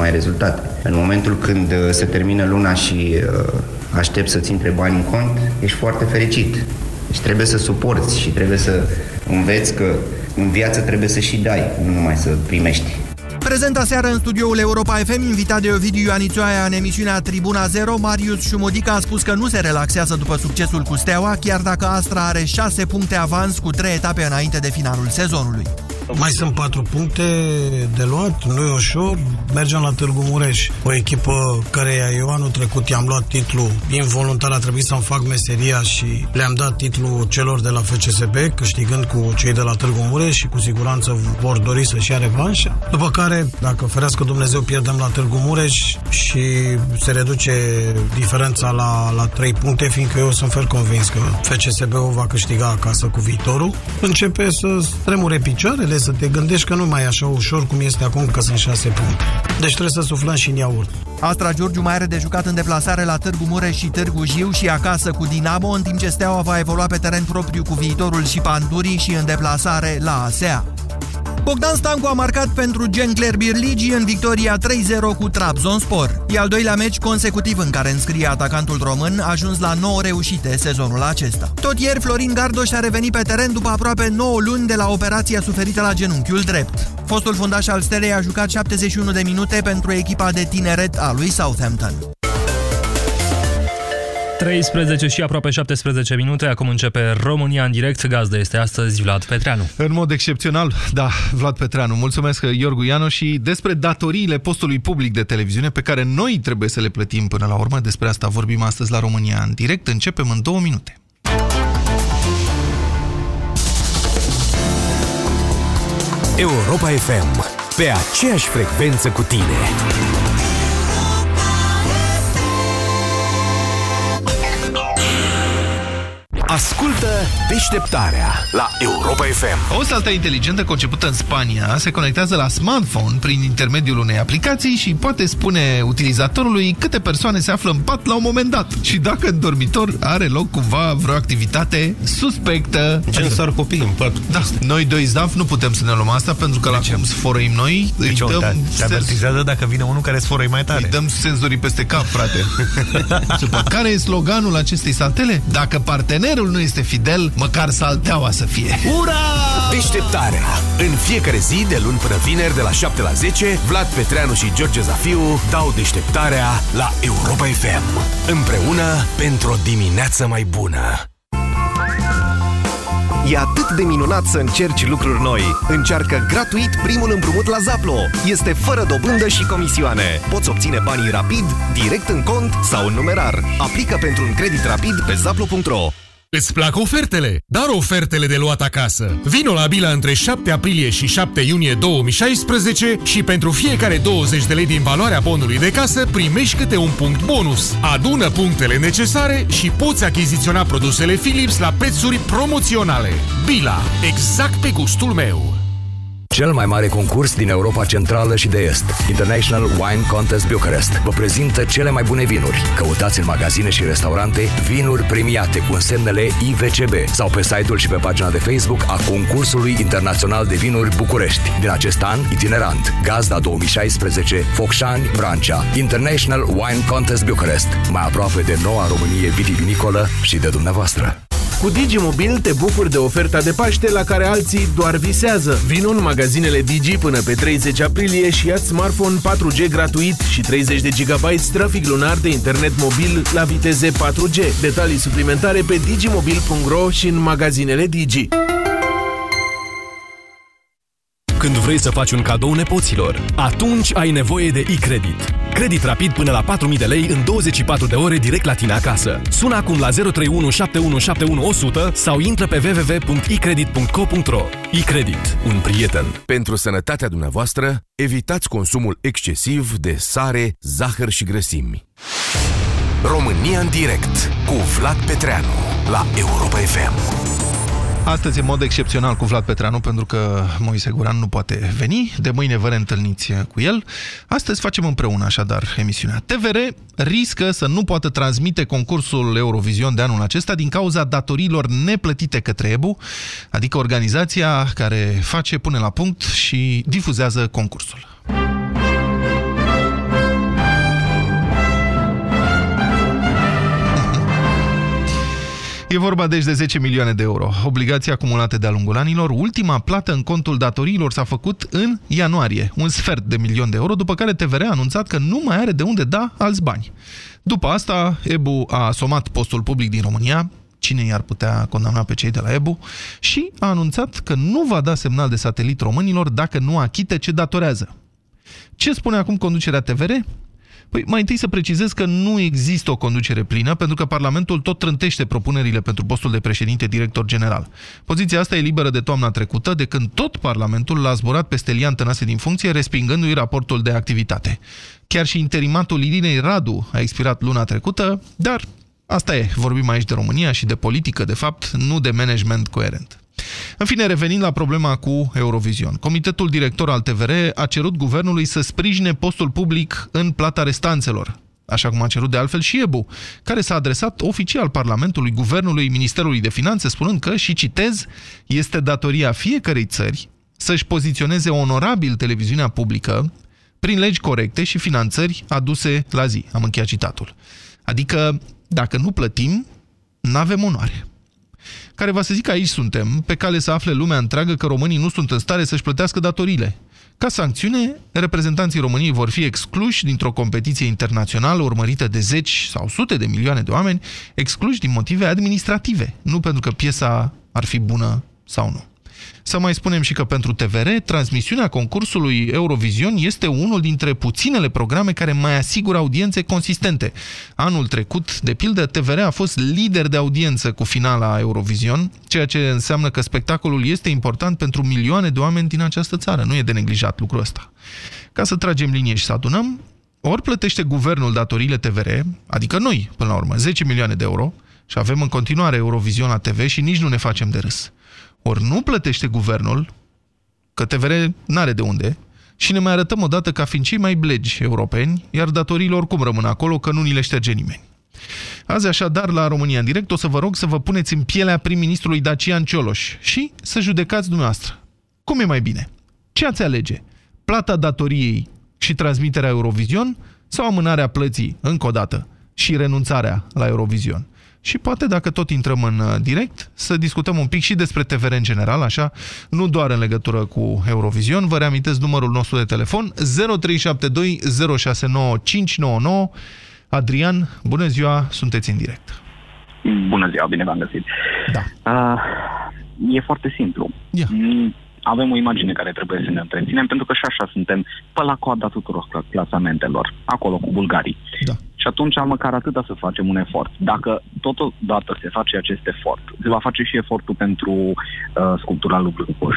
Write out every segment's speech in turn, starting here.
numai rezultate. În momentul când se termină luna și aștepți să-ți intre bani în cont, ești foarte fericit. Deci trebuie să suporți și trebuie să înveți că în viață trebuie să și dai, nu numai să primești. Prezent aseară în studioul Europa FM, invitat de Ovidiu Ioanițoaia în emisiunea Tribuna Zero, Marius Șumudica a spus că nu se relaxează după succesul cu Steaua, chiar dacă Astra are 6 puncte avans cu 3 etape înainte de finalul sezonului. Mai sunt 4 puncte de luat, nu e ușor. Mergem la Târgu Mureș, o echipă care eu anul trecut i-am luat titlul involuntar, a trebuit să-mi fac meseria și le-am dat titlul celor de la FCSB, câștigând cu cei de la Târgu Mureș și cu siguranță vor dori să-și ia revanșa. După care, dacă ferească Dumnezeu, pierdem la Târgu Mureș și se reduce diferența la 3 puncte, fiindcă eu sunt fel convins că FCSB-ul va câștiga acasă cu viitorul. Începe să tremure picioarele, să te gândești că nu mai e așa ușor cum este acum, că sunt 6 puncte. Deci trebuie să suflăm și în iaurt. Astra Giurgiu mai are de jucat în deplasare la Târgu Mureș și Târgu Jiu și acasă cu Dinamo, în timp ce Steaua va evolua pe teren propriu cu Viitorul și Pandurii și în deplasare la ASEA. Bogdan Stancu a marcat pentru Gençlerbirliği în victoria 3-0 cu Trabzonspor. E al doilea meci consecutiv în care înscrie atacantul român, a ajuns la 9 reușite sezonul acesta. Tot ieri, Florin Gardoș a revenit pe teren după aproape 9 luni de la operația suferită la genunchiul drept. Fostul fundaș al Stelei a jucat 71 de minute pentru echipa de tineret a lui Southampton. 13 și aproape 17 minute, acum începe România în direct, gazda este astăzi Vlad Petreanu. În mod excepțional, da, Vlad Petreanu, mulțumesc Iorgu Iano, și despre datoriile postului public de televiziune pe care noi trebuie să le plătim până la urmă, despre asta vorbim astăzi la România în direct, începem în 2 minute. Europa FM, pe aceeași frecvență cu tine. Ascultă Deșteptarea la Europa FM. O saltea inteligentă concepută în Spania se conectează la smartphone prin intermediul unei aplicații și poate spune utilizatorului câte persoane se află în pat la un moment dat și dacă în dormitor are loc cumva vreo activitate suspectă. Gen sar copii în pat. Da. Noi doi zdaf nu putem să ne luăm asta pentru că la cum sfărăim noi îi dăm... Se avertizează dacă vine unul care sfărăi mai tare. Îi dăm senzorii peste cap, frate. Care e sloganul acestei saltele? Dacă partener nu este fidel, măcar salteaua să fie. Ura! Deșteptarea. În fiecare zi, de luni până vineri, de la 7 la 10, Vlad Petreanu și George Zafiu dau deșteptarea la Europa FM. Împreună pentru o dimineață mai bună. E atât de minunat să încerci lucruri noi. Încearcă gratuit primul împrumut la Zaplo. Este fără dobândă și comisioane. Poți obține banii rapid, direct în cont sau în numerar. Aplică pentru un credit rapid pe zaplo.ro. Îți plac ofertele, dar ofertele de luat acasă. Vino la Bila între 7 aprilie și 7 iunie 2016 și pentru fiecare 20 de lei din valoarea bonului de casă primești câte un punct bonus. Adună punctele necesare și poți achiziționa produsele Philips la prețuri promoționale. Bila, exact pe gustul meu. Cel mai mare concurs din Europa Centrală și de Est, International Wine Contest Bucharest, vă prezintă cele mai bune vinuri. Căutați în magazine și restaurante vinuri premiate cu semnele IVCB sau pe site-ul și pe pagina de Facebook a Concursului Internațional de Vinuri București. Din acest an, itinerant, gazda 2016, Focșani, Franța, International Wine Contest Bucharest, mai aproape de noua Românie vitivinicolă și de dumneavoastră. Cu Digimobil te bucuri de oferta de Paște la care alții doar visează. Vino în magazinele Digi până pe 30 aprilie și ia-ți smartphone 4G gratuit și 30 de GB trafic lunar de internet mobil la viteze 4G. Detalii suplimentare pe digimobil.ro și în magazinele Digi. Când vrei să faci un cadou nepoților, atunci ai nevoie de iCredit. Credit rapid până la 4.000 de lei în 24 de ore direct la tine acasă. Sună acum la 031 7171100 sau intră pe www.icredit.co.ro. iCredit, un prieten. Pentru sănătatea dumneavoastră, evitați consumul excesiv de sare, zahăr și grăsimi. România în direct cu Vlad Petreanu la Europa FM. Astăzi, în mod excepțional, cu Vlad Petreanu, pentru că Moise Guran nu poate veni. De mâine vă reîntâlniți cu el. Astăzi facem împreună, așadar, emisiunea. TVR riscă să nu poată transmite concursul Eurovision de anul acesta din cauza datoriilor neplătite către EBU, adică organizația care face, pune la punct și difuzează concursul. E vorba deci de 10 milioane de euro, obligații acumulate de-a lungul anilor. Ultima plată în contul datoriilor s-a făcut în ianuarie, un sfert de milion de euro, după care TVR a anunțat că nu mai are de unde da alți bani. După asta, EBU a asomat postul public din România, cine i-ar putea condamna pe cei de la EBU, și a anunțat că nu va da semnal de satelit românilor dacă nu achite ce datorează. Ce spune acum conducerea TVR? Păi mai întâi să precizez că nu există o conducere plină, pentru că Parlamentul tot trântește propunerile pentru postul de președinte-director general. Poziția asta e liberă de toamna trecută, de când tot Parlamentul l-a zburat pe Stelian Tănase din funcție, respingându-i raportul de activitate. Chiar și interimatul Irinei Radu a expirat luna trecută, dar asta e, vorbim aici de România și de politică, de fapt, nu de management coerent. În fine, revenind la problema cu Eurovision, Comitetul Director al TVR a cerut guvernului să sprijine postul public în plata restanțelor, așa cum a cerut de altfel și EBU, care s-a adresat oficial Parlamentului, Guvernului, Ministerului de Finanțe, spunând că, și citez, este datoria fiecărei țări să-și poziționeze onorabil televiziunea publică prin legi corecte și finanțări aduse la zi. Am încheiat citatul. Adică, dacă nu plătim, n-avem onoare. Care va să zic că aici suntem, pe cale să afle lumea întreagă că românii nu sunt în stare să-și plătească datoriile. Ca sancțiune, reprezentanții României vor fi excluși dintr-o competiție internațională urmărită de 10 sau sute de milioane de oameni, excluși din motive administrative, nu pentru că piesa ar fi bună sau nu. Să mai spunem și că pentru TVR, transmisiunea concursului Eurovision este unul dintre puținele programe care mai asigură audiențe consistente. Anul trecut, de pildă, TVR a fost lider de audiență cu finala Eurovision, ceea ce înseamnă că spectacolul este important pentru milioane de oameni din această țară. Nu e de neglijat lucrul ăsta. Ca să tragem linie și să adunăm, ori plătește guvernul datoriile TVR, adică noi, până la urmă, 10 milioane de euro, și avem în continuare Eurovision la TV și nici nu ne facem de râs. Ori nu plătește guvernul, că TVR n-are de unde, și ne mai arătăm odată ca fiind cei mai blegi europeni, iar datoriile oricum rămân acolo, că nu ni le șterge nimeni. Azi așadar, la România în direct, o să vă rog să vă puneți în pielea prim-ministrului Dacian Cioloș și să judecați dumneavoastră. Cum e mai bine? Ce ați alege? Plata datoriei și transmiterea Eurovision sau amânarea plății, încă o dată, și renunțarea la Eurovision? Și poate, dacă tot intrăm în direct, să discutăm un pic și despre TVR în general, așa, nu doar în legătură cu Eurovision. Vă reamintesc numărul nostru de telefon, 0372069599. Adrian, bună ziua, sunteți în direct. Bună ziua, bine v-am găsit. Da. E foarte simplu. Yeah. Avem o imagine care trebuie să ne întreținem, pentru că și așa suntem pe la coada tuturor clasamentelor, acolo cu bulgarii. Da. Și atunci măcar atâta să facem un efort. Dacă totodată se face acest efort, se va face și efortul pentru sculptura lui Brâncuș,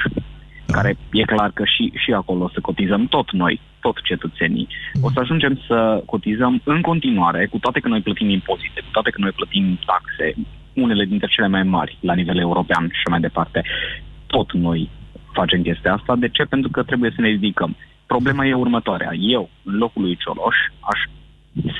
care e clar că și acolo să cotizăm tot noi, tot cetățenii. O să ajungem să cotizăm în continuare, cu toate că noi plătim impozite, cu toate că noi plătim taxe, unele dintre cele mai mari la nivel european și mai departe. Tot noi facem chestia asta. De ce? Pentru că trebuie să ne ridicăm. Problema e următoarea. Eu, în locul lui Cioloș, aș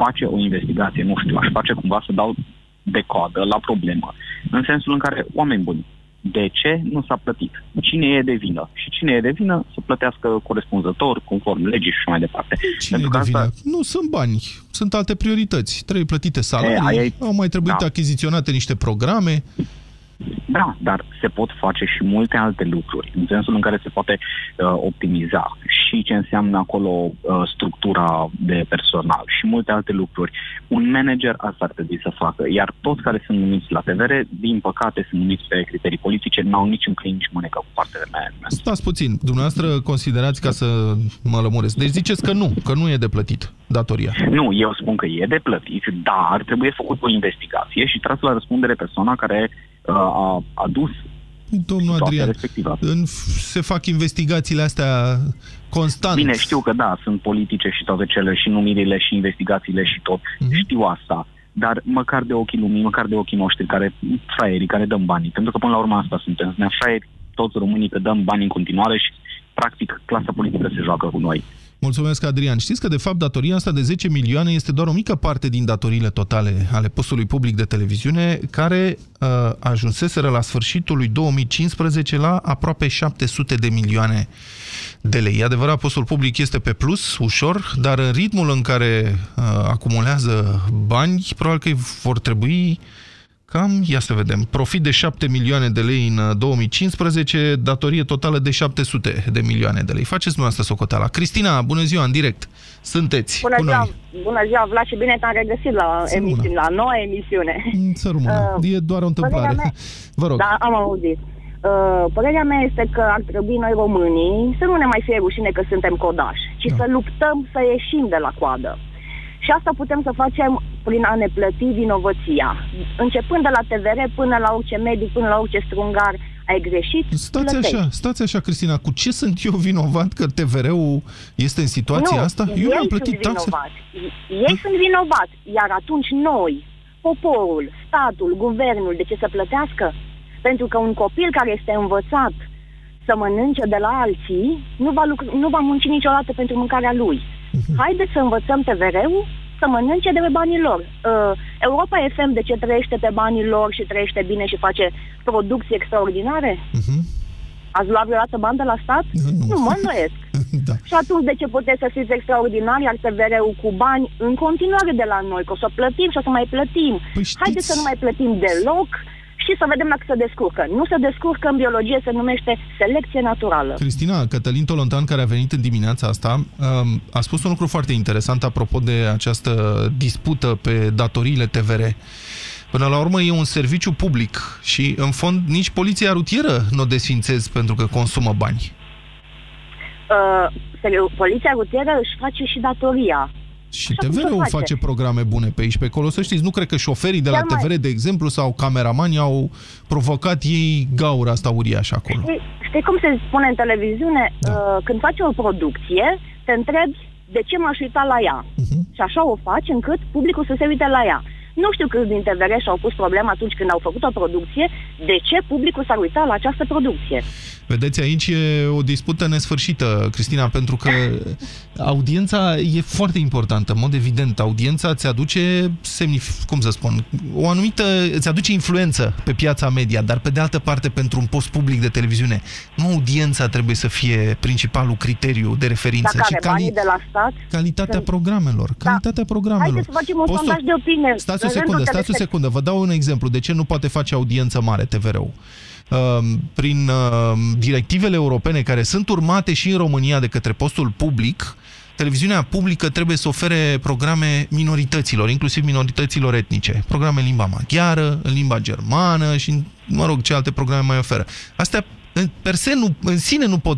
face o investigație, nu știu, aș face cumva să dau de coadă la problemă. În sensul în care, oameni buni, de ce nu s-a plătit? Cine e de vină? Și cine e de vină să plătească corespunzător, conform legii și mai departe. Cine pentru că de vină? Asta... Nu sunt bani, sunt alte priorități. Trebuie plătite salarii, au mai trebuit achiziționate niște programe. Da, dar se pot face și multe alte lucruri, în sensul în care se poate optimiza și ce înseamnă acolo structura de personal și multe alte lucruri. Un manager asta ar trebui să facă, iar toți care sunt numiți la TVR, din păcate, sunt numiți pe criterii politice, n-au niciun clin, nici mânecă cu partea de management. Stați puțin, dumneavoastră considerați, ca să mă lămuresc, deci ziceți că nu e de plătit datoria. Nu, eu spun că e de plătit, dar trebuie făcut o investigație și tras la răspundere persoana care a adus. Domnul Adrian, se fac investigațiile astea constant. Bine, știu că da, sunt politice și toate cele, și numirile, și investigațiile, și tot. Știu asta, dar măcar de ochii lumii, măcar de ochii noștri, fraierii care dăm banii, pentru că până la urmă asta suntem, ne fraieri, toți românii, că dăm bani în continuare și practic clasa politică se joacă cu noi. Mulțumesc, Adrian. Știți că, de fapt, datoria asta de 10 milioane este doar o mică parte din datoriile totale ale postului public de televiziune, care ajunseseră la sfârșitul lui 2015 la aproape 700 de milioane de lei. E adevărat, postul public este pe plus, ușor, dar în ritmul în care acumulează bani, probabil că vor trebui cam, ia să vedem, profit de 7 milioane de lei în 2015, datorie totală de 700 de milioane de lei. Faceți dumneavoastră socoteala. Cristina, bună ziua, în direct. Sunteți bună cu ziua, noi. Bună ziua, Vlad, și bine te-am regăsit la, la noua emisiune. Să rămână, e doar o întâmplare. Mea, vă rog. Da, am auzit. Părerea mea este că ar trebui noi românii să nu ne mai fie rușine că suntem codași, ci da, să luptăm să ieșim de la coadă. Și asta putem să facem prin a ne plăti vinovăția. Începând de la TVR până la orice medic, până la orice strungar, ai greșit, Stați așa, Cristina, cu ce sunt eu vinovat că TVR-ul este în situația asta? Eu mi-am plătit taxe. Ei sunt vinovați, iar atunci noi, poporul, statul, guvernul, de ce să plătească? Pentru că un copil care este învățat să mănânce de la alții nu va munci niciodată pentru mâncarea lui. Haideți să învățăm TVR-ul să mănânce de pe banii lor. Europa FM de ce trăiește pe banii lor și trăiește bine și face producții extraordinare? Ați luat vreodată bani de la stat? Nu mă îndoiesc. Da. Și atunci de ce puteți să fiți extraordinari, iar TVR-ul cu bani în continuare de la noi, că o să plătim și o să mai plătim. Păi haideți să nu mai plătim deloc și să vedem dacă se descurcă. Nu se descurcă, în biologie se numește selecție naturală. Cristina, Cătălin Tolontan, care a venit în dimineața asta, a spus un lucru foarte interesant apropo de această dispută pe datoriile TVR. Până la urmă e un serviciu public și, în fond, nici poliția rutieră nu o desfințez pentru că consumă bani. Poliția rutieră își face și datoria. Și TVR-ul face programe bune pe aici, pe acolo, să știți. Nu cred că șoferii de la TVR, de exemplu, sau cameramani au provocat ei gaura asta uriașă acolo. Știi cum se spune în televiziune? Da. Când faci o producție, te întrebi de ce m-aș uita la ea. Și așa o faci încât publicul să se uite la ea. Nu știu câți din TVR și-au pus problema atunci când au făcut o producție, de ce publicul s-ar uita la această producție. Vedeți, aici e o dispută nesfârșită, Cristina, pentru că audiența e foarte importantă, în mod evident. Audiența îți aduce, îți aduce influență pe piața media, dar pe de altă parte pentru un post public de televiziune. Nu audiența trebuie să fie principalul criteriu de referință, ci calitatea programelor. Calitatea programelor. Haideți să facem un sondaj de opinie. Stați o secundă, vă dau un exemplu de ce nu poate face audiență mare TVR-ul. Prin directivele europene care sunt urmate și în România de către postul public, televiziunea publică trebuie să ofere programe minorităților, inclusiv minorităților etnice. Programe în limba maghiară, în limba germană și, mă rog, ce alte programe mai oferă. Astea, în sine nu pot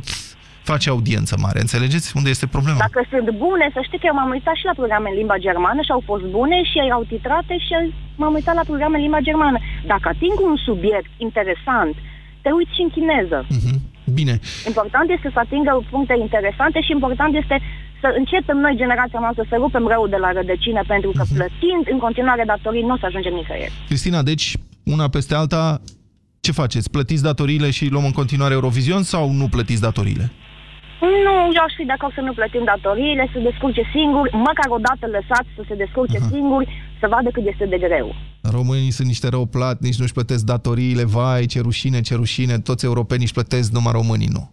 face audiență mare. Înțelegeți unde este problema? Dacă sunt bune, să știi că eu m-am uitat și la programe în limba germană și au fost bune și au titrate și m-am uitat la programe în limba germană. Dacă ating un subiect interesant, te uiți și în chineză. Bine. Important este să atingă puncte interesante și important este să începem noi, generația noastră, să rupem răul de la rădăcină, pentru că plătind în continuare datorii, nu o să ajungem nicăieri. Cristina, deci, una peste alta, ce faceți? Plătiți datoriile și luăm în continuare Eurovision sau nu plătiți datoriile? Nu, eu aș fi de acord să nu plătim datoriile, să descurce singuri, măcar odată lăsați să se descurce singuri, să vadă cât este de greu. Românii sunt niște răuplatnici, nu-și plătesc datoriile, vai, ce rușine, toți europenii își plătesc, numai românii nu.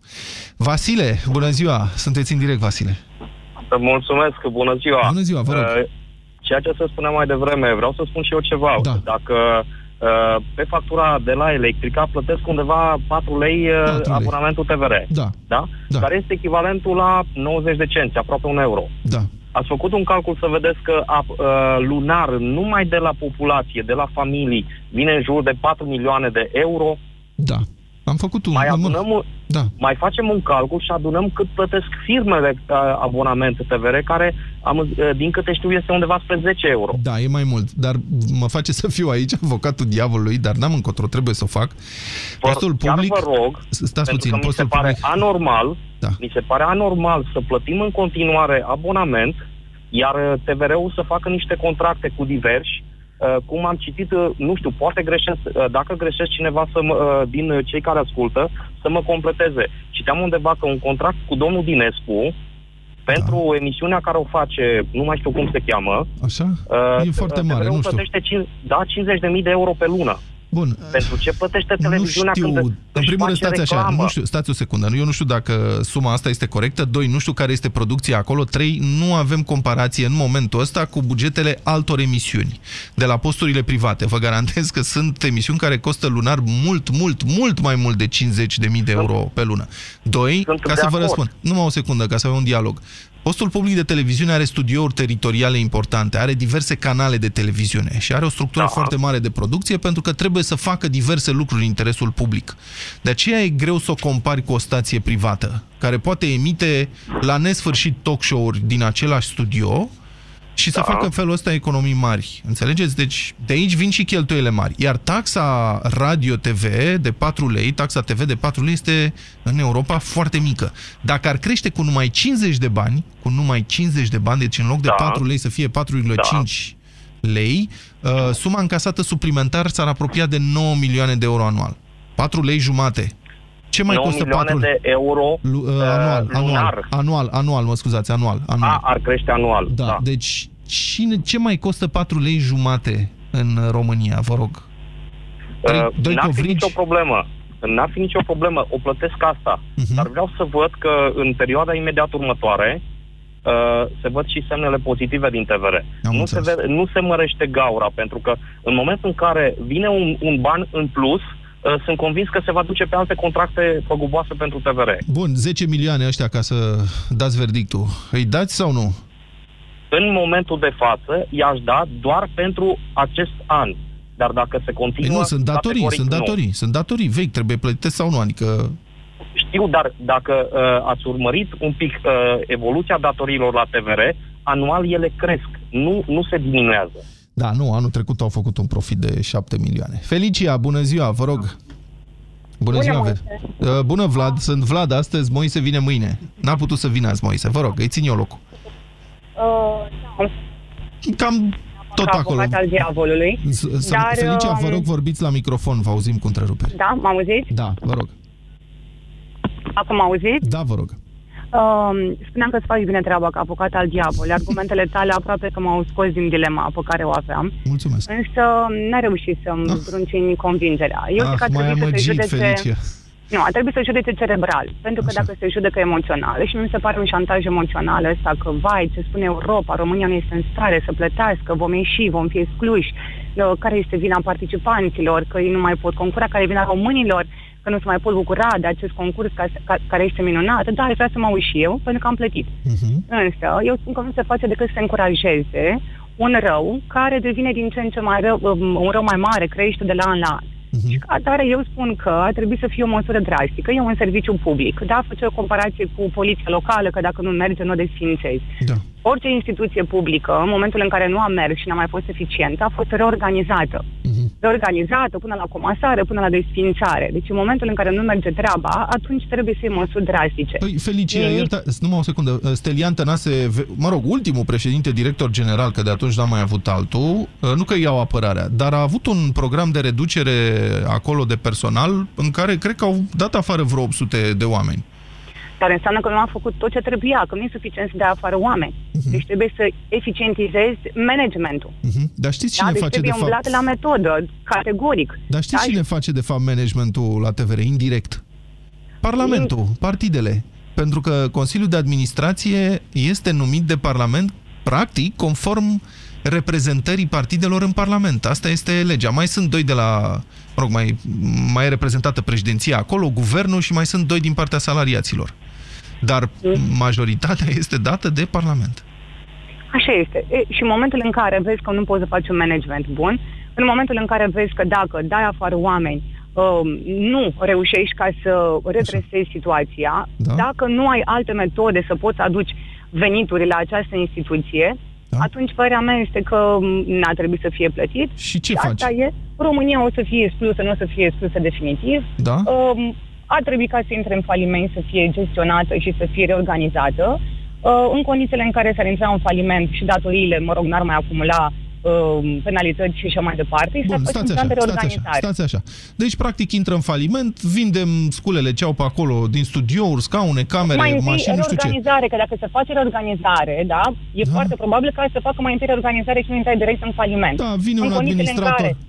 Vasile, bună ziua, sunteți în direct, Vasile. Mulțumesc, bună ziua. Bună ziua, vă rog. Ceea ce să spuneam mai devreme, vreau să spun și eu ceva. Da. Dacă pe factura de la electrica plătesc undeva 4 lei abonamentul TVR, da? Care este echivalentul la 90 de cenți, aproape un euro. Da. Ați făcut un calcul să vedeți că lunar, numai de la populație, de la familii, vine în jur de 4 milioane de euro. Da. Am făcut un... Mai facem un calcul și adunăm cât plătesc firmele abonament TVR, care, din câte știu, este undeva spre 10 euro. Da, e mai mult, dar mă face să fiu aici avocatul diavolului, dar n-am încotro, trebuie să o fac. Postul public... Chiar vă rog, mi se pare anormal să plătim în continuare abonament, iar TVR-ul să facă niște contracte cu diversi. Cum am citit, nu știu, poate greșesc, dacă greșesc cineva din cei care ascultă, să mă completeze. Citeam undeva că un contract cu domnul Dinescu pentru emisiunea care o face, nu mai știu cum se cheamă. Așa? E foarte mare, nu știu. Da, 50.000 de euro pe lună. Bun. Pentru ce plătește televiziunea când în primul rând, stați reclamă? Așa, nu știu, stați o secundă. Eu nu știu dacă suma asta este corectă. 2. Nu știu care este producția acolo. 3. Nu avem comparație în momentul ăsta cu bugetele altor emisiuni de la posturile private. Vă garantez că sunt emisiuni care costă lunar mult, mult, mult mai mult de 50.000 de euro pe lună. 2. Sunt ca să vă răspund. Numai o secundă, ca să avem un dialog. Postul public de televiziune are studiouri teritoriale importante, are diverse canale de televiziune și are o structură foarte mare de producție pentru că trebuie să facă diverse lucruri în interesul public. De aceea e greu să o compari cu o stație privată, care poate emite la nesfârșit talk show-uri din același studio și să facă în felul ăsta economii mari. Înțelegeți? Deci de aici vin și cheltuielile mari. Iar taxa radio TV de 4 lei, taxa TV de 4 lei este în Europa foarte mică. Dacă ar crește cu numai 50 de bani, deci în loc de 4 lei să fie 4,5 lei, suma încasată suplimentar s-ar apropia de 9 milioane de euro anual. 4 lei jumate. Ce mai costă 4 de euro anual, mă scuzați, anual. Ar crește anual. Da. Deci ce mai costă 4 lei jumate în România, vă rog? N-ar fi nicio problemă, o plătesc asta. Dar vreau să văd că în perioada imediat următoare se văd și semnele pozitive din TVR. Nu se mărește gaura, pentru că în momentul în care vine un ban în plus, sunt convins că se va duce pe alte contracte păguboase pentru TVR. Bun, 10 milioane ăștia, ca să dați verdictul. Îi dați sau nu? În momentul de față i-aș da doar pentru acest an. Dar dacă se continuă... Nu, sunt datorii vechi, trebuie plătite sau nu, adică... Știu, dar dacă ați urmărit un pic evoluția datoriilor la TVR, anual ele cresc, nu se diminuează. Da, nu, anul trecut au făcut un profit de 7 milioane. Felicia, bună ziua, vă rog. Bună ziua, bună, Vlad, sunt Vlad astăzi, Moise vine mâine. N-a putut să vină azi Moise, vă rog, îi țin eu locul. Cam tot acolo. Dar, Felicia, vă rog, vorbiți la microfon, vă auzim cu întreruperi. Da, mă auziți? Da, vă rog. Acum auziți? Da, vă rog. Spuneam că îți faci bine treaba ca avocat al diavolului. Argumentele tale aproape că m-au scos din dilema pe care o aveam. Mulțumesc. Însă n-a reușit să-mi zdruncini convingerea. Eu zic că a trebuit să judece cerebral. Pentru că dacă se judecă emoțional, și nu mi se pare un șantaj emoțional ăsta că, vai, ce spune Europa, România nu este în stare să plătească, vom ieși, vom fi excluși, care este vina participanților, că ei nu mai pot concura, care e vina românilor, că nu se mai pot bucura de acest concurs care este minunat. Da, aș vrea să mă uit și eu, pentru că am plătit. Însă, eu spun că nu se face decât să încurajeze un rău care devine din ce în ce mai rău, un rău mai mare, crește de la an la an. Și ca atare, eu spun că ar trebui să fie o măsură drastică. E un serviciu public. Da, face o comparație cu poliția locală, că dacă nu merge, nu o desfințezi. Da. Orice instituție publică, în momentul în care nu a mers și n-a mai fost eficientă, a fost reorganizată. Reorganizată până la comasare, până la desfințare. Deci în momentul în care nu merge treaba, atunci trebuie să iei măsuri drastice. Păi, Felicia, numai o secundă. Stelian Tănase, ultimul președinte director general, că de atunci n-a mai avut altul, nu că iau apărarea, dar a avut un program de reducere acolo de personal în care cred că au dat afară vreo 800 de oameni. Care înseamnă că nu a făcut tot ce trebuia, că nu e suficient să dea afară oameni. Deci trebuie să eficientizezi managementul. Dar știți cine face de fapt... umblat la metodă, categoric. Dar știți cine face de fapt managementul la TVR, indirect? Parlamentul, partidele. Pentru că Consiliul de Administrație este numit de Parlament, practic, conform reprezentării partidelor în Parlament. Asta este legea. Mai sunt doi de la... Mă rog, mai e reprezentată președinția acolo, guvernul și mai sunt doi din partea salariaților. Dar majoritatea este dată de Parlament. Așa este. Și în momentul în care vezi că nu poți să faci un management bun, în momentul în care vezi că dacă dai afară oameni, nu reușești ca să redresezi situația, dacă nu ai alte metode să poți aduci venituri la această instituție, atunci părerea mea este că n-a trebuit să fie plătit. Și ce faci? România o să fie exclusă, nu o să fie exclusă definitiv. A trebuit ca să intre în faliment, să fie gestionată și să fie reorganizată. În condițiile în care s-ar intra în faliment și datoriile, mă rog, n-ar mai acumula penalități și așa mai departe. Și Stați așa. Deci, practic, intră în faliment, vindem sculele ce au pe acolo din studiouri, scaune, camere, mașini, nu știu ce. Mai întâi, că dacă se face reorganizare, da, e foarte probabil că se facă mai întâi reorganizare și nu intră direct în faliment. Da,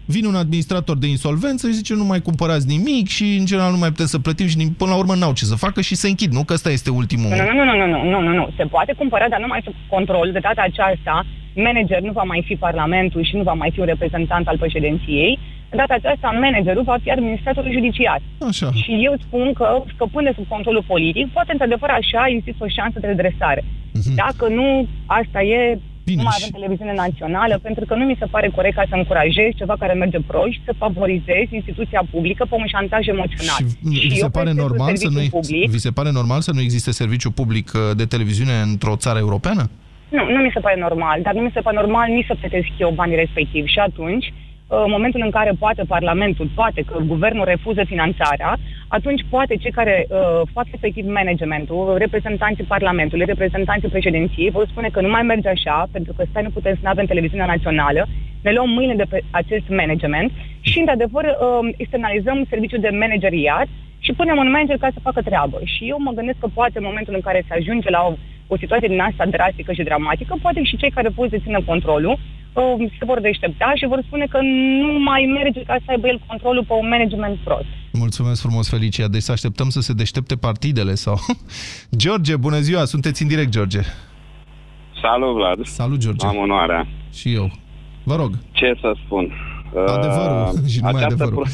vine un administrator de insolvență și zice, nu mai cumpărați nimic și, în general, nu mai puteți să plătim și, până la urmă, n-au ce să facă și se închid, nu? Că ăsta este ultimul. Nu. Se poate cumpăra, dar nu mai sub control de data aceasta. Manager nu va mai fi Parlamentul și nu va mai fi un reprezentant al președinției. De data aceasta, managerul va fi administratorul judiciar. Așa. Și eu spun că, scăpând de sub controlul politic, poate într-adevăr așa există o șansă de redresare. Dacă nu, asta e... Bine, nu mai avem televiziune națională, pentru că nu mi se pare corect ca să încurajezi ceva care merge proști, să favorizezi instituția publică pe un șantaj emoțional. Și vi se pare normal să nu existe serviciu public de televiziune într-o țară europeană? Nu mi se pare normal, dar nu mi se pare normal nici să plătesc eu banii respectivi. Și atunci, în momentul în care poate Parlamentul, poate că guvernul refuză finanțarea, atunci poate cei care fac efectiv managementul, reprezentanții Parlamentului, reprezentanții președinției, vor spune că nu mai merge așa, pentru că stai, nu putem să ne avem televiziunea națională, ne luăm mâine de pe acest management și, într-adevăr, externalizăm serviciul de manageriat și punem un manager ca să facă treabă. Și eu mă gândesc că poate în momentul în care se ajunge la o situație din asta drastică și dramatică, poate și cei care pot să țină controlul se vor deștepta și vor spune că nu mai merge ca să aibă el controlul pe un management prost. Mulțumesc frumos, Felicia. Deci să așteptăm să se deștepte partidele sau... George, bună ziua! Sunteți în direct, George. Salut, Vlad! Salut, George! Am onoarea. Și eu. Vă rog. Ce să spun? Adevărul și numai adevărul.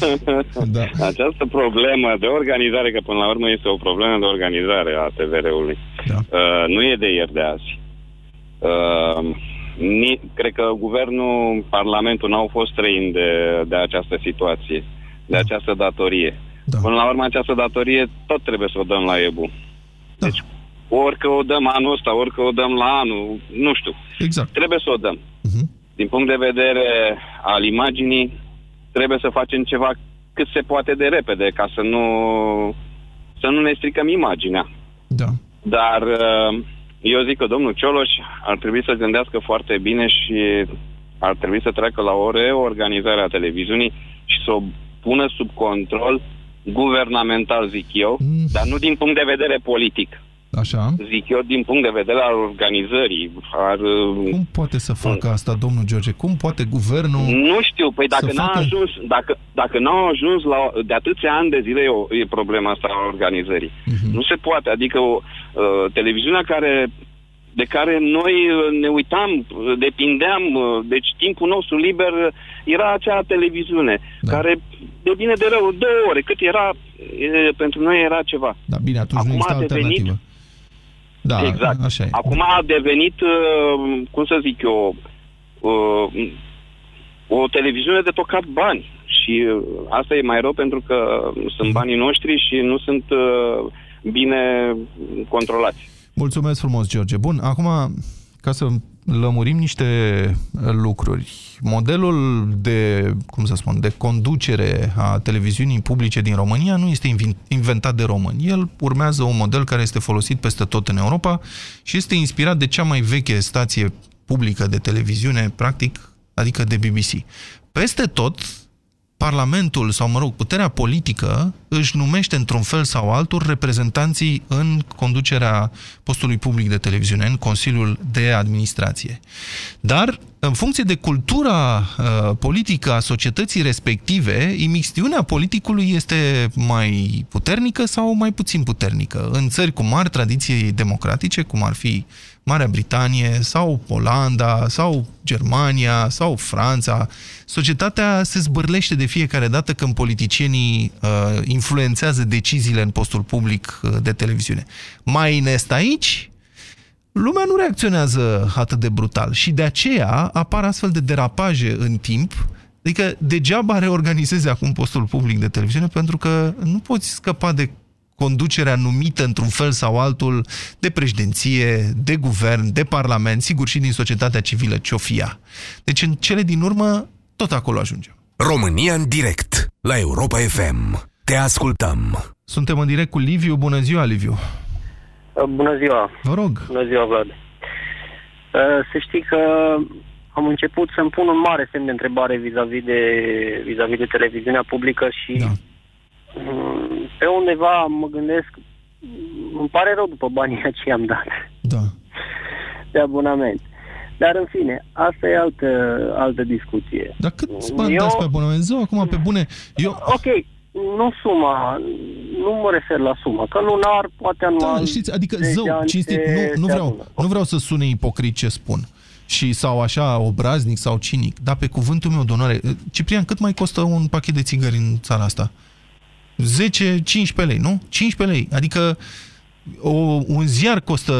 Da. Această problemă de organizare, că până la urmă este o problemă de organizare a TVR-ului, da. Nu e de ieri de azi. Cred că guvernul, Parlamentul n-au fost străini de această situație, de această datorie. Da. Până la urmă, această datorie tot trebuie să o dăm la EBU. Da. Deci, orică o dăm anul ăsta, orică o dăm la anul, nu știu. Exact. Trebuie să o dăm. Din punct de vedere al imaginii, trebuie să facem ceva cât se poate de repede, ca să nu ne stricăm imaginea. Da. Dar eu zic că domnul Cioloș ar trebui să gândească foarte bine și ar trebui să treacă la o reorganizare a televiziunii și să o pună sub control guvernamental, zic eu, dar nu din punct de vedere politic. Așa. Zic eu, din punct de vedere al organizării. Cum poate să facă asta, domnul George? Cum poate guvernul... Nu știu, păi dacă n-a ajuns, dacă n-au ajuns la, de atâția ani de zile e problema asta a organizării. Nu se poate, adică televiziunea de care noi ne uitam, depindeam, deci timpul nostru liber era acea televiziune, da. Care de bine de rău, 2 ore, cât era, pentru noi era ceva. Da, bine, atunci acum nu exista alternativă. Da, exact. Așa e. Acum a devenit, cum să zic eu, o televiziune de tocat bani. Și asta e mai rău pentru că sunt banii noștri și nu sunt bine controlați. Mulțumesc frumos, George. Bun, acum, ca să lămurim niște lucruri, modelul de, cum să spun, de conducere a televiziunii publice din România nu este inventat de români. El urmează un model care este folosit peste tot în Europa și este inspirat de cea mai veche stație publică de televiziune, practic, adică de BBC. Peste tot, Parlamentul sau, mă rog, puterea politică își numește într-un fel sau altul reprezentanții în conducerea postului public de televiziune, în Consiliul de Administrație. Dar, în funcție de cultura politică a societății respective, imixtiunea politicului este mai puternică sau mai puțin puternică. În țări cu mari tradiții democratice, cum ar fi Marea Britanie sau Olanda sau Germania sau Franța, societatea se zbârlește de fiecare dată când politicienii influențează deciziile în postul public de televiziune. Mai inest aici, lumea nu reacționează atât de brutal și de aceea apar astfel de derapaje în timp, adică degeaba reorganizezi acum postul public de televiziune pentru că nu poți scăpa de conducerea numită într-un fel sau altul de președinție, de guvern, de parlament, sigur și din societatea civilă, ce-o fia. Deci în cele din urmă, tot acolo ajungem. România în direct, la Europa FM. Te ascultăm. Suntem în direct cu Liviu. Bună ziua, Liviu. Bună ziua. Vă rog. Bună ziua, Vlad. Să știi că am început să-mi pun un mare semn de întrebare vis-a-vis de televiziunea publică și da. Pe undeva mă gândesc, îmi pare rău după banii aceia am dat da. de abonament. Dar, în fine, asta e altă discuție. Dar câți bani dați pe abonament? Zău, acum, pe bune... Ok, nu suma, nu mă refer la suma, că lunar, poate anual... Da, știți, adică, zău, cinstit, nu vreau să sune ipocrit ce spun. Și sau așa, obraznic sau cinic. Dar pe cuvântul meu de onoare, Ciprian, cât mai costă un pachet de țigări în țara asta? 10-15 lei, nu? 15 lei, adică... Un ziar costă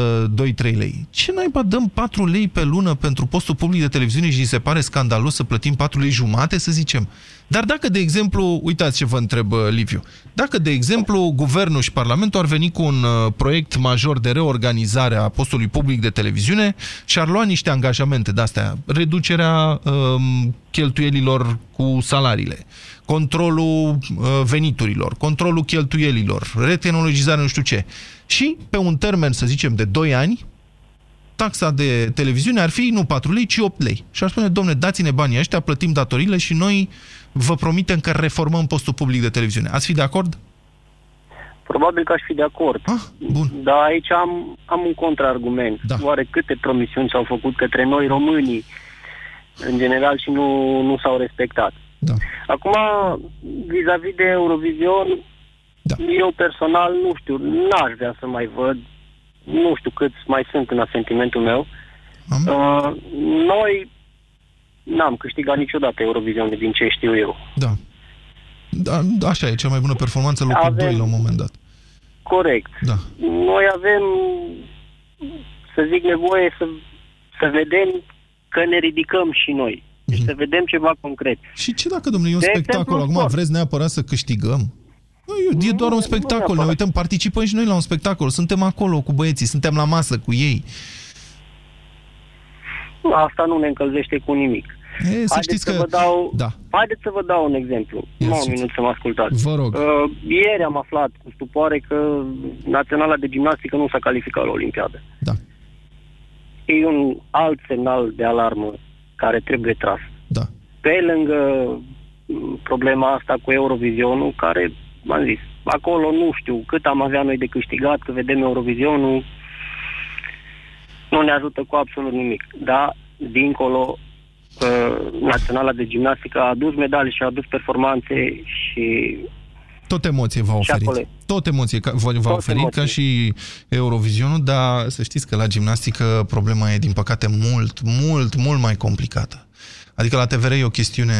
2-3 lei. Ce naiba, dăm 4 lei pe lună pentru postul public de televiziune și ni se pare scandalos să plătim 4,50 lei, să zicem. Dar dacă, de exemplu, uitați ce vă întreb Liviu, dacă, de exemplu, guvernul și parlamentul ar veni cu un proiect major de reorganizare a postului public de televiziune și ar lua niște angajamente de-astea, reducerea cheltuielilor cu salariile, controlul veniturilor, controlul cheltuielilor, retehnologizare, nu știu ce. Și pe un termen, să zicem, de 2 ani, taxa de televiziune ar fi nu 4 lei, ci 8 lei. Și ar spune, domne, dați-ne banii ăștia, plătim datorile și noi vă promitem că reformăm postul public de televiziune. Ați fi de acord? Probabil că aș fi de acord. Ah, bun. Dar aici am un contraargument. Da. Oare câte promisiuni s-au făcut către noi românii, în general, și nu s-au respectat. Da. Acum, vis-a-vis de Eurovision, da. Eu personal nu știu, n-aș vrea să mai văd, nu știu câți mai sunt în asentimentul meu. Noi n-am câștigat niciodată Eurovision, din ce știu eu. Da. Da, așa e, cea mai bună performanță, locul 2 la un moment dat. Corect. Da. Noi avem, să zic, nevoie să vedem că ne ridicăm și noi. Deci să vedem ceva concret. Și ce dacă, domnule, e un spectacol? Acum vreți neapărat să câștigăm? E doar un spectacol. Ne uităm, participăm și noi la un spectacol. Suntem acolo cu băieții, suntem la masă cu ei. Asta nu ne încălzește cu nimic. Haideți să vă dau un exemplu. Nu am minut să mă ascultați. Vă rog. Ieri am aflat cu stupoare că Naționala de Gimnastică nu s-a calificat la Olimpiadă. Da. E un alt semnal de alarmă care trebuie tras. Da. Pe lângă problema asta cu Eurovisionul, care, v-am zis, acolo nu știu cât am avea noi de câștigat, că vedem Eurovisionul, nu ne ajută cu absolut nimic. Dar, dincolo, Naționala de Gimnastică a adus medalii și a adus performanțe și... Tot emoție v-a oferit. Tot emoție v-a oferit, ca și Eurovisionul, dar să știți că la gimnastică problema e, din păcate, mult mai complicată. Adică la TVR e o chestiune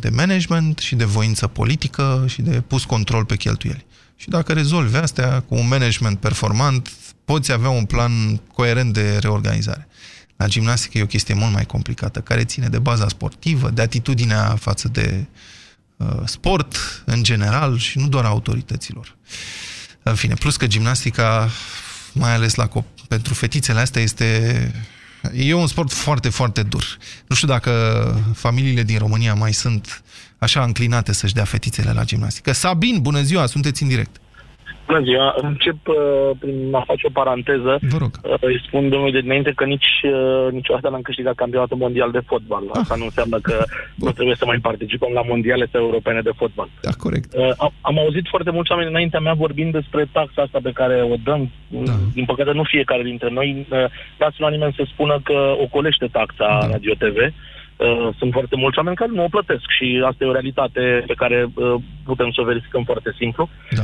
de management și de voință politică și de pus control pe cheltuieli. Și dacă rezolvi astea cu un management performant, poți avea un plan coerent de reorganizare. La gimnastică e o chestie mult mai complicată, care ține de baza sportivă, de atitudinea față de sport în general și nu doar autorităților. În fine, plus că gimnastica, mai ales pentru fetițele astea, e un sport foarte, foarte dur. Nu știu dacă familiile din România mai sunt așa înclinate să-și dea fetițele la gimnastică. Sabin, bună ziua, sunteți în direct. Bună ziua, încep prin a face o paranteză. Vă rog. Îi spun domnului de dinainte că niciodată n-am câștigat campionatul mondial de fotbal. Asta nu înseamnă că nu trebuie să mai participăm la mondiale sau europene de fotbal. Da, corect. Am auzit foarte mulți oameni înaintea mea vorbind despre taxa asta pe care o dăm. Da. Din păcate nu fiecare dintre noi. Dați-l la nimeni să spună că o colește taxa da. Radio TV. Sunt foarte mulți oameni care nu o plătesc și asta e o realitate pe care putem să o verificăm foarte simplu. Da.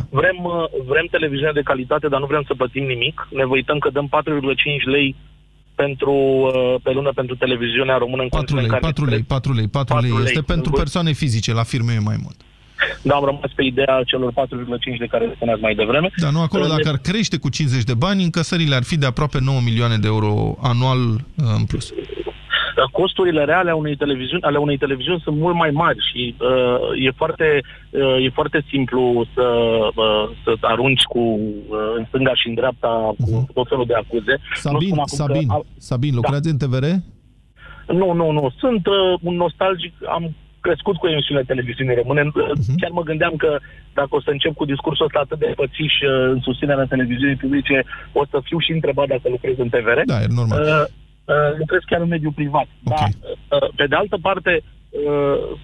Vrem televiziune de calitate, dar nu vrem să plătim nimic. Ne uităm că dăm 4,5 lei pe lună pentru televiziunea română. 4 lei este pentru persoane fizice, la firme e mai mult. Da, am rămas pe ideea celor 4,5 de care spuneați mai devreme. Dar nu acolo, dacă ar crește cu 50 de bani, încasările ar fi de aproape 9 milioane de euro anual în plus. Costurile reale ale unei televiziuni sunt mult mai mari și e foarte simplu să arunci în stânga și în dreapta cu tot felul de acuze. Sabin, lucrați în TVR? Nu. Sunt un nostalgic, am crescut cu emisiunile televiziunii române. Chiar mă gândeam că dacă o să încep cu discursul ăsta atât de pățiș în susținerea televiziunii publice, o să fiu și întrebat dacă lucrez în TVR. Da, e normal. lucrez chiar în mediul privat. Okay. Dar, pe de altă parte,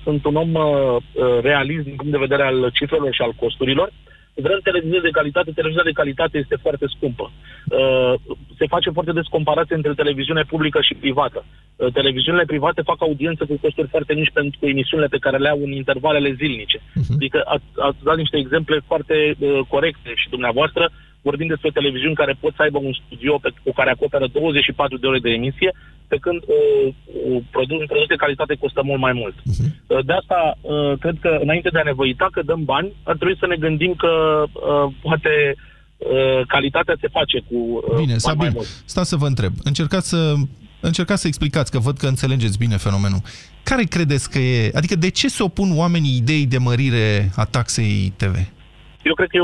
sunt un om realist din punct de vedere al cifrelor și al costurilor. Vrem televiziune de calitate, televiziunea de calitate este foarte scumpă. Se face foarte des comparație între televiziune publică și privată. Televiziunile private fac audiență cu costuri foarte mici pentru emisiunile pe care le au în intervalele zilnice. Uh-huh. Adică ați dat niște exemple foarte corecte și dumneavoastră, vorbind despre televiziuni care pot să aibă un studio cu care acoperă 24 de ore de emisie, pe când un produs de calitate costă mult mai mult. Uh-huh. De asta, cred că înainte de a ne văita că dăm bani, ar trebui să ne gândim că poate calitatea se face cu bine, Sabin, mai mult. Stați să vă întreb. Încercați să explicați, că văd că înțelegeți bine fenomenul. Care credeți că e? Adică de ce se opun oamenii ideii de mărire a taxei TV? Eu cred că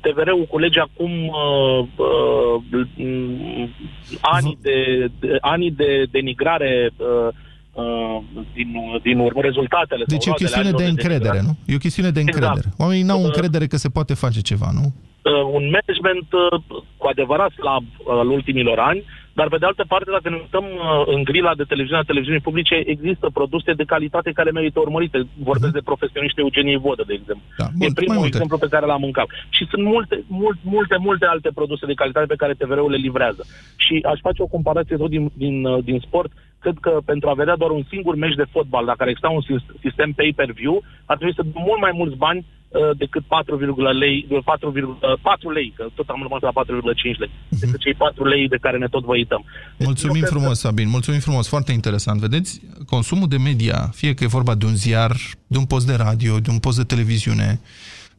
TVR-ul culege acum ani de denigrare din urmă rezultatele. Deci e o chestiune de încredere, nu? E o chestiune de încredere. Exact. Oamenii n-au încredere că se poate face ceva, nu? Un management cu adevărat slab al ultimilor ani, dar pe de altă parte, dacă ne uităm în grila de televiziune a televiziunii publice, există produse de calitate care merită urmărite. Vorbesc de profesioniști Eugenie Vodă, de exemplu. Da, e primul exemplu pe care l-am în cap. Și sunt multe alte produse de calitate pe care TVR-ul le livrează. Și aș face o comparație tot din sport. Cred că pentru a vedea doar un singur meci de fotbal, dacă ar exista un sistem pay-per-view, ar trebui să dăm mult mai mulți bani decât 4 lei, că tot am rămas la 4,5 lei, decât cei 4 lei de care ne tot văităm. Mulțumim frumos, Sabin, mulțumim frumos, foarte interesant. Vedeți, consumul de media, fie că e vorba de un ziar, de un post de radio, de un post de televiziune,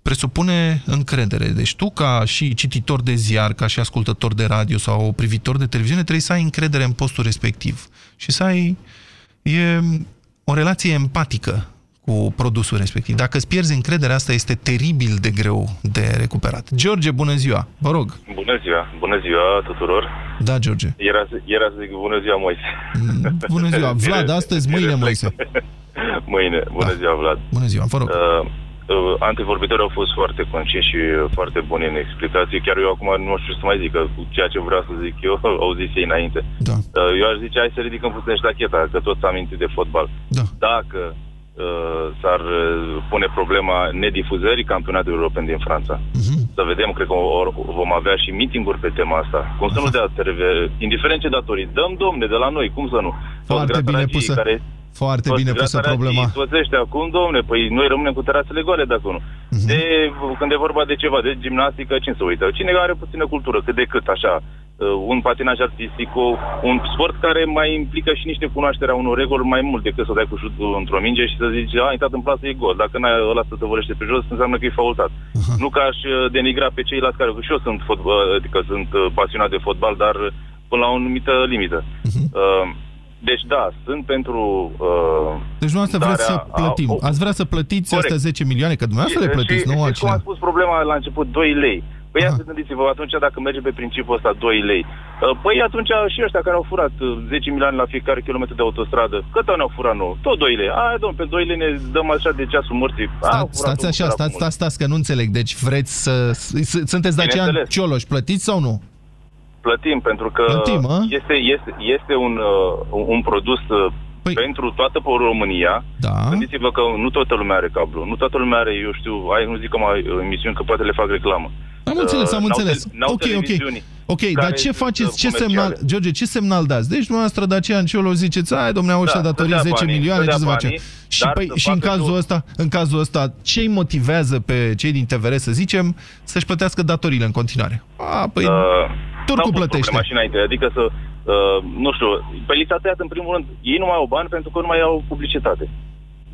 presupune încredere. Deci tu, ca și cititor de ziar, ca și ascultător de radio sau privitor de televiziune, trebuie să ai încredere în postul respectiv și să ai o relație empatică cu produsul respectiv. Dacă îți pierzi încrederea, asta este teribil de greu de recuperat. George, bună ziua! Vă rog! Bună ziua tuturor! Da, George. Era să zic bună ziua, Moise. Bună ziua, Vlad, astăzi, mâine, Moise. Mâine, bună ziua, Vlad. Bună ziua, vă rog. Antevorbitorii au fost foarte concinși și foarte buni în explicații. Chiar eu acum nu știu să mai zic, că ceea ce vreau să zic eu, au zis ei înainte. Da. Eu aș zice, hai să ridicăm puțin ștacheta, că tot s-a mintit de fotbal. Da. Dacă s-ar pune problema nedifuzării campionatului european din Franța. Uh-huh. Să vedem, cred că vom avea și mitinguri pe tema asta. Cum să nu dea TVR, indiferent ce datorii, dăm, domne, de la noi, cum să nu? Foarte bine pusă problema. Acum, domne, păi noi rămânem cu terasele goale dacă nu. Uh-huh. Când e vorba de ceva, de gimnastică, cine se uită? Cine are puțină cultură, cât de cât, așa, un patinaj artistic, un sport care mai implică și niște cunoașterea unor reguli mai mult decât să dai cu șutul într-o minge și să zici, a intrat în plasă, e gol. Dacă n-ai ăla să te vărește pe jos, înseamnă că e faultat. Uh-huh. Nu că aș denigra pe ceilalți care, și eu sunt pasionat de fotbal, dar până la o anumită limită. Uh-huh. Deci da, sunt pentru... deci nu asta vreți să plătim. Ați vrea să plătiți astea 10 milioane, că dumneavoastră le plătiți, nu altcine. Și cum am spus problema la început, 2 lei. Păi ia să gândiți-vă, atunci dacă merge pe principiul ăsta 2 lei, păi atunci și ăștia care au furat 10 milioane la fiecare kilometru de autostradă, cât ne-au furat nouă? Tot 2 lei. Hai, domnule, pe 2 lei ne dăm așa de ceasul morții. Stați, că nu înțeleg. Deci vreți să... Sunteți Dacian Cioloș, plătiți sau nu? Plătim, pentru că este un produs pentru toată România. Da. Gândiți-vă că nu toată lumea are cablu, nu toată lumea are, eu știu, nu zic că mai emisiuni, că poate le fac reclamă. Am înțeles. Ok, dar ce faceți, George, ce semnal dați? Deci dumneavoastră Dacian Cioloș ziceți, ai domnule, ăștia datorii 10 milioane, ce să facem? Și în cazul ăsta, ce-i motivează pe cei din TVR, să zicem, să-și plătească datoriile în continuare? Turcu plătește. Adică să, nu știu, pe lista tăiată, în primul rând, ei nu mai au bani pentru că nu mai au publicitate.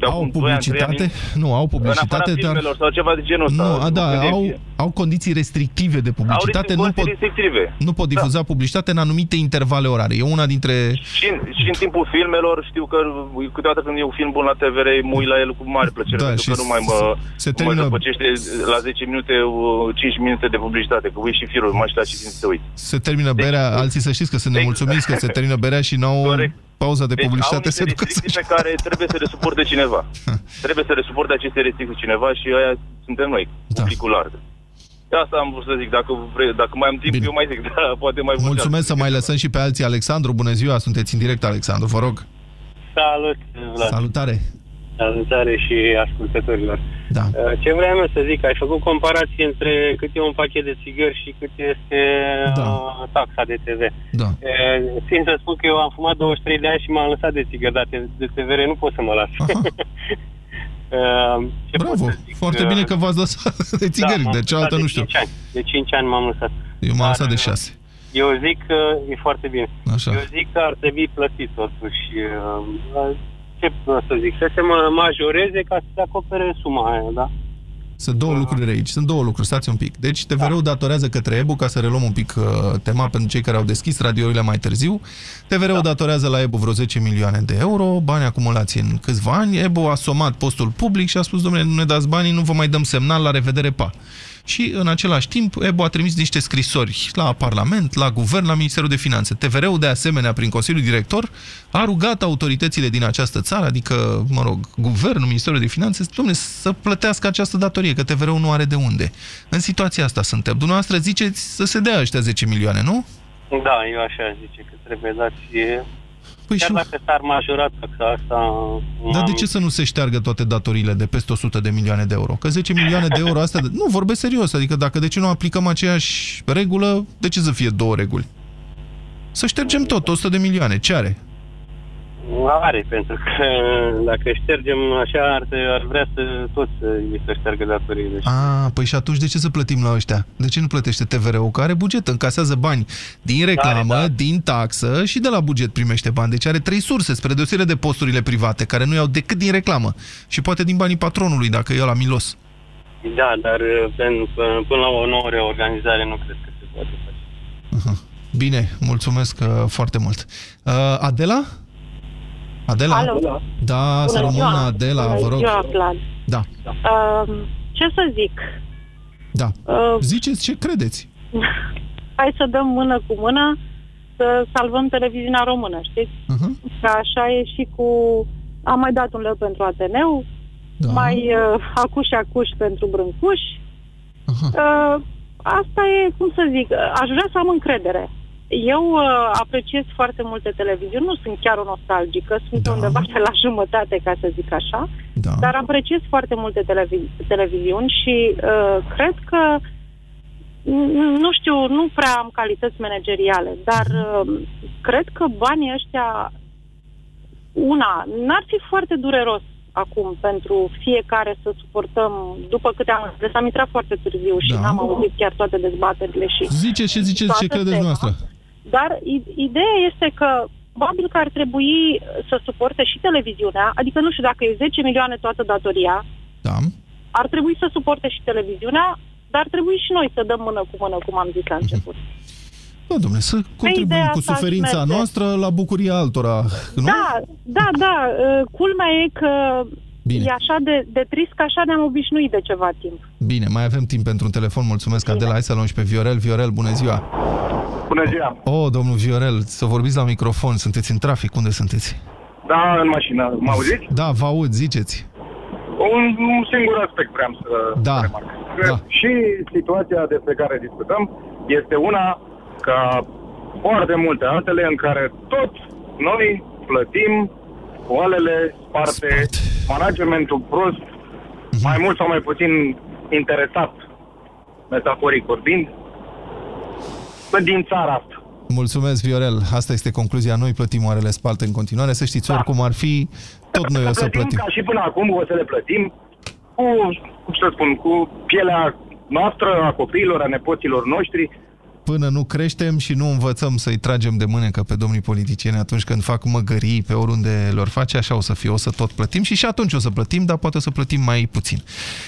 Au publicitate? Nu, au publicitate, dar... sau ceva de genul ăsta. Au condiții restrictive de publicitate. Nu pot difuza publicitate în anumite intervale orare. E una dintre... Și în timpul filmelor, știu că câteodată când e un film bun la TVR, mui la el cu mare plăcere, pentru că nu mai mă depăcește la 10 minute, 5 minute de publicitate, că uiți și firul, mai știu la ce timp te uiți. Se termină berea, alții să știți că sunt nemulțumiți, că se termină berea și n-au... pauza de publicitate se ducă. Deci pe care trebuie să le suporte cineva. Trebuie să le suporte aceste restricții cineva și aia suntem noi, publicul larg. Asta am vrut să zic, dacă mai am timp, bine, eu mai zic, da, poate mai mult. Mulțumesc, să mai lăsăm și pe alții. Alexandru, bună ziua, sunteți în direct, Alexandru, vă rog. Salut, Vlad. Salutare. Salutare și ascultătorilor. Da. Ce vreau să zic, ai făcut comparație între cât e un pachet de țigări și cât este taxa de TV. Da. Țin să spun că eu am fumat 23 de ani și m-am lăsat de țigări, dar de TVR nu pot să mă las. Bravo, foarte bine că v-ați lăsat de țigări, da, de cealaltă nu știu. De 5 ani m-am lăsat. Eu m-am lăsat de 6. Eu zic că e foarte bine. Așa. Eu zic că ar trebui plătit totuși. Ce să zic? Să se majoreze ca să se acopere suma aia, da? Sunt două lucruri aici. Sunt două lucruri, stați un pic. Deci TVR-ul datorează către EBU, ca să reluăm un pic tema pentru cei care au deschis radiourile mai târziu. TVR-ul datorează la EBU vreo 10 milioane de euro, bani acumulați în câțiva ani. EBU a somat postul public și a spus, domnule, nu ne dați banii, nu vă mai dăm semnal, la revedere, pa. Și în același timp EBU a trimis niște scrisori la Parlament, la Guvern, la Ministerul de Finanțe. TVR-ul de asemenea, prin Consiliul Director, a rugat autoritățile din această țară, adică, mă rog, Guvernul, Ministerul de Finanțe, dom'le, să plătească această datorie, că TVR-ul nu are de unde. În situația asta suntem. Dumneavoastră ziceți să se dea ăștia 10 milioane, nu? Da, eu așa zice că trebuie dați... Păi chiar dacă s-ar majora taxa asta... Dar de ce să nu se șteargă toate datoriile de peste 100 de milioane de euro? Că 10 milioane de euro astea... Nu, vorbesc serios, adică dacă de ce nu aplicăm aceeași regulă, de ce să fie două reguli? Să ștergem tot, 100 de milioane, ce are? Are, pentru că dacă ștergem așa, ar vrea să toți să ștergă datoriile. Ah, păi și atunci de ce să plătim la ăștia? De ce nu plătește TVR-ul? Că are buget, încasează bani din reclamă, da, din taxă și de la buget primește bani. Deci are trei surse, spre deosebire de posturile private, care nu iau decât din reclamă și poate din banii patronului, dacă e ăla milos. Da, dar până la o nouă reorganizare nu cred că se poate face. Bine, mulțumesc foarte mult. Adela? Adela? Alo. Da, să rămână Adela, vă rog. Da. Ce să zic? Da. Ziceți ce credeți. Hai să dăm mână cu mână să salvăm televiziunea română, știți? Că așa e și cu... Am mai dat un leu pentru Ateneu, da. Mai acuși pentru Brâncuși. Asta e, cum să zic, aș vrea să am încredere. Eu apreciez foarte multe televiziuni, nu sunt chiar o nostalgică, sunt undeva la jumătate, ca să zic așa, dar apreciez foarte multe televiziuni și cred că, nu știu, nu prea am calități manageriale, dar cred că banii ăștia, n-ar fi foarte dureros acum pentru fiecare să suportăm, după câte am înțeles, am intrat foarte târziu și n-am auzit chiar toate dezbaterile și... Ziceți ce credeți noastră. Dar ideea este că probabil că ar trebui să suporte și televiziunea, adică nu știu dacă e 10 milioane toată datoria, ar trebui să suporte și televiziunea, dar ar trebui și noi să dăm mână cu mână, cum am zis la început. Da, dom'le, să contribuim cu suferința noastră la bucuria altora, nu? Da, culmea e că e așa de trist că așa ne-am obișnuit de ceva timp. Bine, mai avem timp pentru un telefon, mulțumesc, Adela, hai să luăm și pe Viorel. Viorel, bună ziua! Bună ziua! Domnul Viorel, să vorbiți la microfon, sunteți în trafic, unde sunteți? Da, în mașină, mă auziți? Da, vă aud, ziceți! Un singur aspect vreau să remarc. Și situația despre care discutăm este una ca foarte multe altele în care tot noi plătim cu alele sparte, managementul prost, mai mult sau mai puțin interesat, metaforic vorbind, din țara asta. Mulțumesc, Viorel. Asta este concluzia. Noi plătim oarele sparte în continuare. Să știți, oricum ar fi, tot noi o să plătim. Ca și până acum o să le plătim cu pielea noastră, a copiilor, a nepoților noștri, până nu creștem și nu învățăm să-i tragem de mânecă pe domnii politicieni atunci când fac măgării pe oriunde lor face, așa o să fie, o să tot plătim și atunci o să plătim, dar poate o să plătim mai puțin.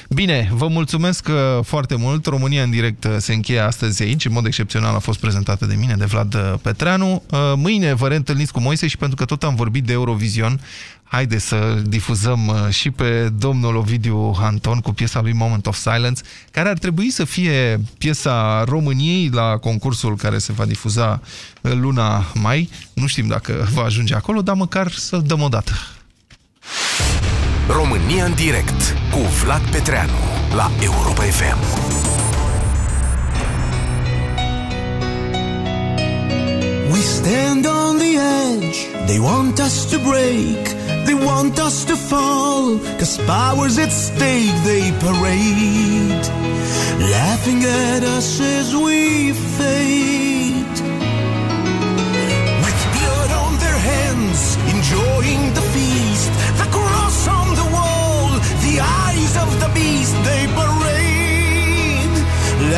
Bine, vă mulțumesc foarte mult. România în direct se încheie astăzi aici, în mod excepțional a fost prezentată de mine, de Vlad Petreanu. Mâine vă reîntâlniți cu Moise și pentru că tot am vorbit de Eurovision, haide să difuzăm și pe domnul Ovidiu Anton cu piesa lui Moment of Silence, care ar trebui să fie piesa României la concursul care se va difuza luna mai. Nu știm dacă va ajunge acolo, dar măcar să-l dăm o dată. România în direct cu Vlad Petreanu la Europa FM. change. They want us to break. They want us to fall. 'Cause power's at stake, they parade, laughing at us as we fade. With blood on their hands, enjoying the feast, the cross on the wall, the eyes of the beast, they parade,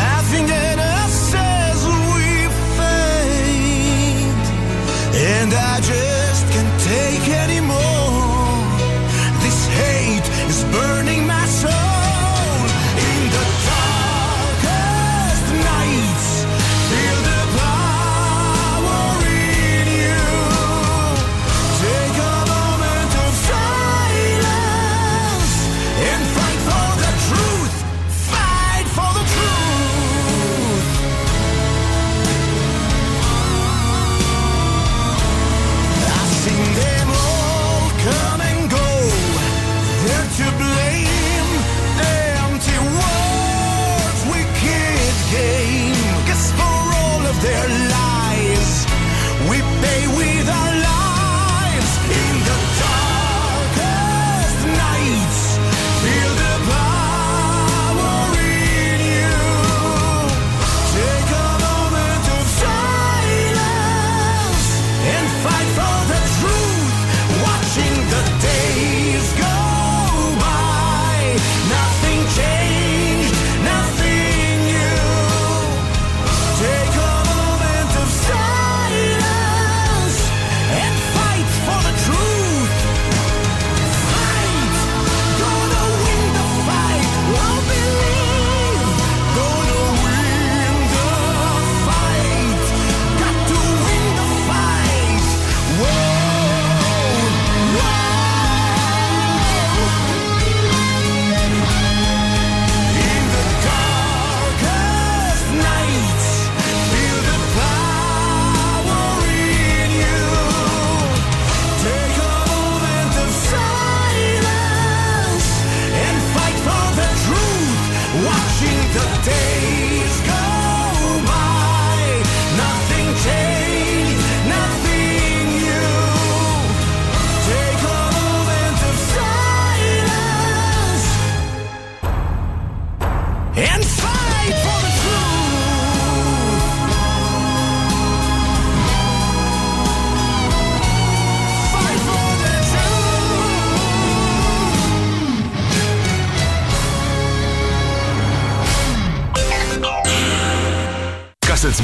laughing at us as we fade. And I just can't take anymore. Is burning my soul. In the darkest nights, feel the power in you. Take a moment of silence and fight for the truth. Fight for the truth. I've seen them all come and go. They're to blame, empty words, wicked game. 'Cause for all of their lies, we pay with our lives. In the darkest nights, feel the power in you. Take a moment of silence and fight for the truth. Watching the days go. Nothing changed, nothing new. Take a moment of silence and fight for the truth. Fight, gonna win the fight. Won't believe, gonna win the fight. Got to win the fight. Whoa, whoa. The days go by, nothing changed, nothing new. Take a moment of silence and fight for the truth. Fight for the să-ți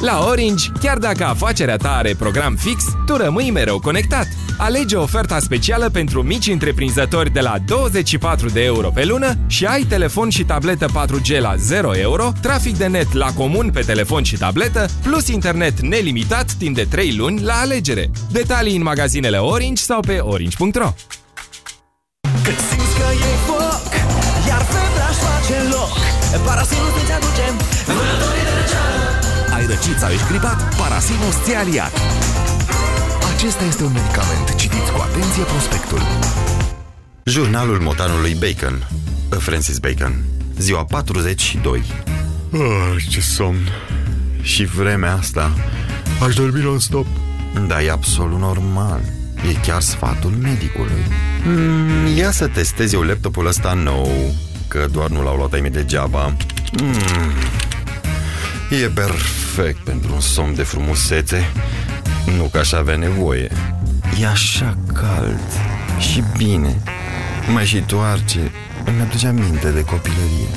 La Orange, chiar dacă afacerea ta are program fix, tu rămâi mereu conectat. Alege oferta specială pentru mici întreprinzători de la 24 de euro pe lună și ai telefon și tabletă 4G la 0 euro, trafic de net la comun pe telefon și tabletă, plus internet nelimitat timp de 3 luni la alegere. Detalii în magazinele Orange sau pe orange.ro. Când simți că e foc, iar febra-și face loc, parasinul îți aduce vânătorii de răceală. Ai răcit sau ești gripat? Parasinus ți-a aliat. Acesta este un medicament. Citiți cu atenție prospectul. Jurnalul motanului Bacon. Francis Bacon. Ziua 42. Ce somn. Și vremea asta. Aș dormi non-stop. Da, e absolut normal. E chiar sfatul medicului. Ia să testez eu laptopul ăsta nou, că doar nu l-au luat ai mei degeaba. E perfect pentru un somn de frumusețe. Nu că aș avea nevoie. E așa cald și bine. Mai și toarce. Îmi aduce aminte de copilărie.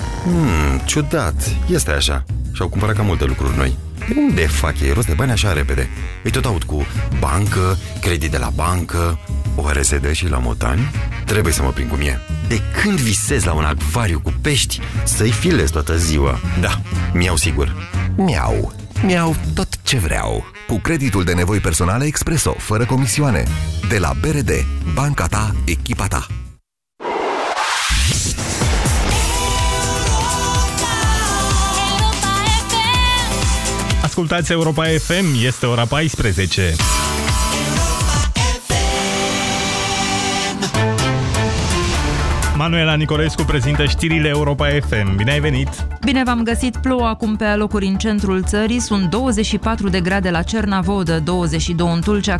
Ciudat, este așa. Și-au cumpărat cam multe lucruri noi. De unde fac ei rost de bani așa repede? Îi tot aud cu bancă, credit de la bancă, o RSD și la motani. Trebuie să mă prind cum e. De când visez la un acvariu cu pești, să-i filez toată ziua. Da, miau sigur. Miau tot ce vreau. cu creditul de nevoi personale Expresso, fără comisioane. De la BRD. Banca ta, echipa ta. Ascultați Europa FM, este ora 14. Manuela Nicolescu prezintă știrile Europa FM. Bine ai venit! Bine v-am găsit! Plouă acum pe alocuri în centrul țării, sunt 24 de grade la Cernavodă, 22 în Tulcea,